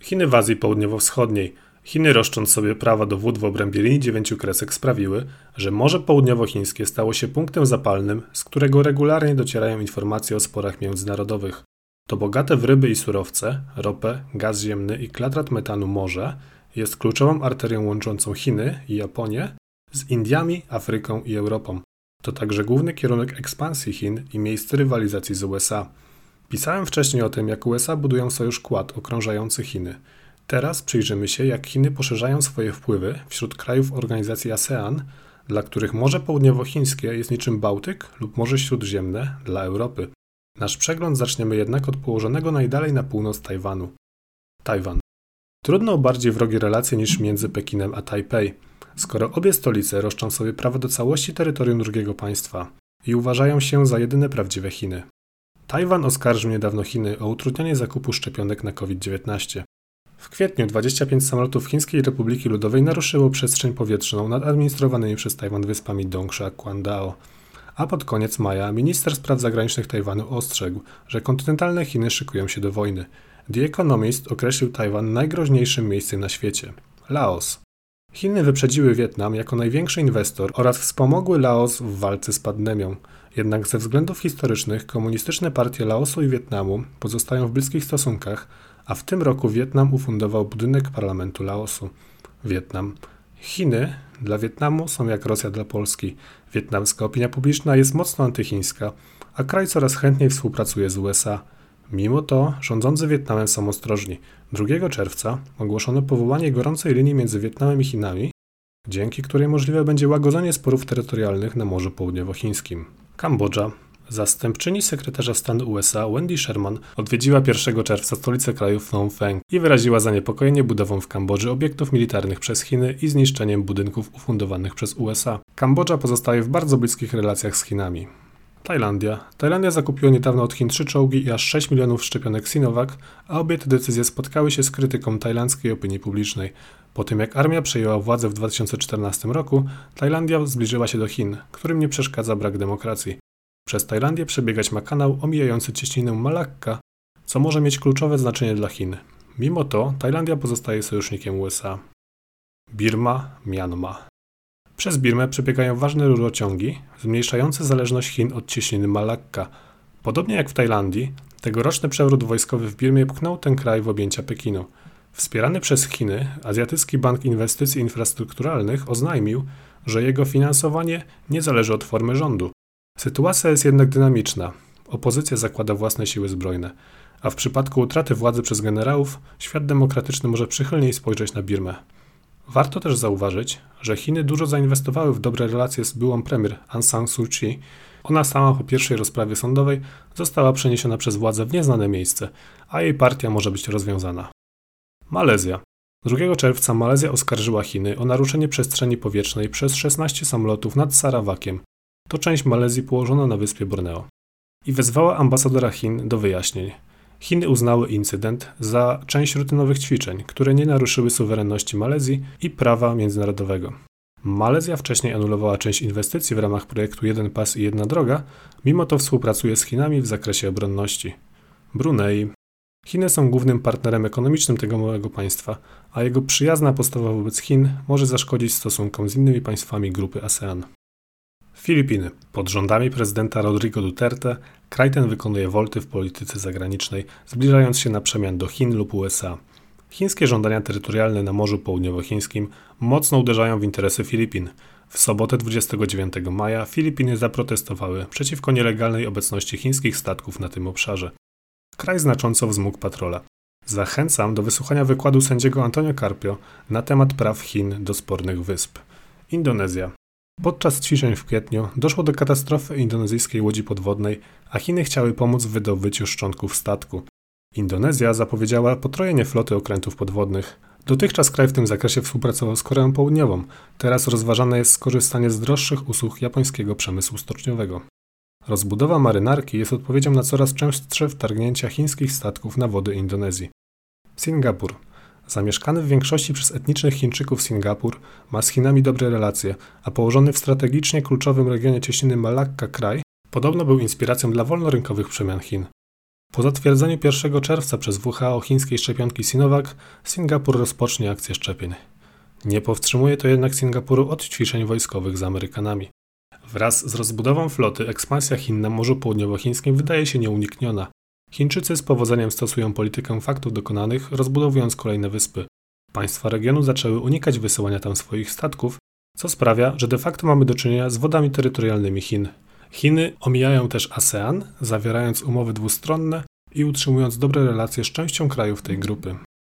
Chiny w Azji Południowo-Wschodniej. Chiny, roszcząc sobie prawa do wód w obrębie linii dziewięciu kresek, sprawiły, że Morze Południowochińskie stało się punktem zapalnym, z którego regularnie docierają informacje o sporach międzynarodowych. To bogate w ryby i surowce, ropę, gaz ziemny i klatrat metanu morze jest kluczową arterią łączącą Chiny i Japonię z Indiami, Afryką i Europą. To także główny kierunek ekspansji Chin i miejsce rywalizacji z USA. Pisałem wcześniej o tym, jak USA budują sojusz Quad okrążający Chiny. Teraz przyjrzymy się, jak Chiny poszerzają swoje wpływy wśród krajów organizacji ASEAN, dla których Morze Południowochińskie jest niczym Bałtyk lub Morze Śródziemne dla Europy. Nasz przegląd zaczniemy jednak od położonego najdalej na północ Tajwanu. Tajwan. Trudno o bardziej wrogie relacje niż między Pekinem a Tajpej, skoro obie stolice roszczą sobie prawo do całości terytorium drugiego państwa i uważają się za jedyne prawdziwe Chiny. Tajwan oskarżył niedawno Chiny o utrudnianie zakupu szczepionek na COVID-19. W kwietniu 25 samolotów Chińskiej Republiki Ludowej naruszyło przestrzeń powietrzną nad administrowanymi przez Tajwan wyspami Dongsha Qundao, a pod koniec maja minister spraw zagranicznych Tajwanu ostrzegł, że kontynentalne Chiny szykują się do wojny. The Economist określił Tajwan najgroźniejszym miejscem na świecie. Laos. Chiny wyprzedziły Wietnam jako największy inwestor oraz wspomogły Laos w walce z pandemią. Jednak ze względów historycznych komunistyczne partie Laosu i Wietnamu pozostają w bliskich stosunkach, a w tym roku Wietnam ufundował budynek parlamentu Laosu. Wietnam. Chiny dla Wietnamu są jak Rosja dla Polski. Wietnamska opinia publiczna jest mocno antychińska, a kraj coraz chętniej współpracuje z USA. Mimo to rządzący Wietnamem są ostrożni. 2 czerwca ogłoszono powołanie gorącej linii między Wietnamem i Chinami, dzięki której możliwe będzie łagodzenie sporów terytorialnych na Morzu Południowochińskim. Kambodża. Zastępczyni sekretarza stanu USA Wendy Sherman odwiedziła 1 czerwca stolicę kraju Phnom Penh i wyraziła zaniepokojenie budową w Kambodży obiektów militarnych przez Chiny i zniszczeniem budynków ufundowanych przez USA. Kambodża pozostaje w bardzo bliskich relacjach z Chinami. Tajlandia. Tajlandia zakupiła niedawno od Chin 3 czołgi i aż 6 milionów szczepionek Sinovac, a obie te decyzje spotkały się z krytyką tajlandzkiej opinii publicznej. Po tym jak armia przejęła władzę w 2014 roku, Tajlandia zbliżyła się do Chin, którym nie przeszkadza brak demokracji. Przez Tajlandię przebiegać ma kanał omijający cieśninę Malakka, co może mieć kluczowe znaczenie dla Chin. Mimo to Tajlandia pozostaje sojusznikiem USA. Birma, Myanma. Przez Birmę przebiegają ważne rurociągi, zmniejszające zależność Chin od cieśniny Malakka. Podobnie jak w Tajlandii, tegoroczny przewrót wojskowy w Birmie pchnął ten kraj w objęcia Pekinu. Wspierany przez Chiny, Azjatycki Bank Inwestycji Infrastrukturalnych oznajmił, że jego finansowanie nie zależy od formy rządu. Sytuacja jest jednak dynamiczna. Opozycja zakłada własne siły zbrojne, a w przypadku utraty władzy przez generałów świat demokratyczny może przychylniej spojrzeć na Birmę. Warto też zauważyć, że Chiny dużo zainwestowały w dobre relacje z byłą premier Aung San Suu Kyi. Ona sama po pierwszej rozprawie sądowej została przeniesiona przez władzę w nieznane miejsce, a jej partia może być rozwiązana. Malezja. 2 czerwca Malezja oskarżyła Chiny o naruszenie przestrzeni powietrznej przez 16 samolotów nad Sarawakiem. To część Malezji położona na wyspie Borneo i wezwała ambasadora Chin do wyjaśnień. Chiny uznały incydent za część rutynowych ćwiczeń, które nie naruszyły suwerenności Malezji i prawa międzynarodowego. Malezja wcześniej anulowała część inwestycji w ramach projektu Jeden Pas i Jedna Droga, mimo to współpracuje z Chinami w zakresie obronności. Brunei. Chiny są głównym partnerem ekonomicznym tego małego państwa, a jego przyjazna postawa wobec Chin może zaszkodzić stosunkom z innymi państwami grupy ASEAN. Filipiny. Pod rządami prezydenta Rodrigo Duterte kraj ten wykonuje wolty w polityce zagranicznej, zbliżając się na przemian do Chin lub USA. Chińskie żądania terytorialne na Morzu Południowochińskim mocno uderzają w interesy Filipin. W sobotę 29 maja Filipiny zaprotestowały przeciwko nielegalnej obecności chińskich statków na tym obszarze. Kraj znacząco wzmógł patrola. Zachęcam do wysłuchania wykładu sędziego Antonio Carpio na temat praw Chin do spornych wysp. Indonezja. Podczas ćwiczeń w kwietniu doszło do katastrofy indonezyjskiej łodzi podwodnej, a Chiny chciały pomóc w wydobyciu szczątków statku. Indonezja zapowiedziała potrojenie floty okrętów podwodnych. Dotychczas kraj w tym zakresie współpracował z Koreą Południową. Teraz rozważane jest skorzystanie z droższych usług japońskiego przemysłu stoczniowego. Rozbudowa marynarki jest odpowiedzią na coraz częstsze wtargnięcia chińskich statków na wody Indonezji. Singapur. Zamieszkany w większości przez etnicznych Chińczyków Singapur ma z Chinami dobre relacje, a położony w strategicznie kluczowym regionie cieśniny Malakka kraj podobno był inspiracją dla wolnorynkowych przemian Chin. Po zatwierdzeniu 1 czerwca przez WHO chińskiej szczepionki Sinovac, Singapur rozpocznie akcję szczepień. Nie powstrzymuje to jednak Singapuru od ćwiczeń wojskowych z Amerykanami. Wraz z rozbudową floty ekspansja Chin na Morzu Południowochińskim wydaje się nieunikniona. Chińczycy z powodzeniem stosują politykę faktów dokonanych, rozbudowując kolejne wyspy. Państwa regionu zaczęły unikać wysyłania tam swoich statków, co sprawia, że de facto mamy do czynienia z wodami terytorialnymi Chin. Chiny omijają też ASEAN, zawierając umowy dwustronne i utrzymując dobre relacje z częścią krajów tej grupy.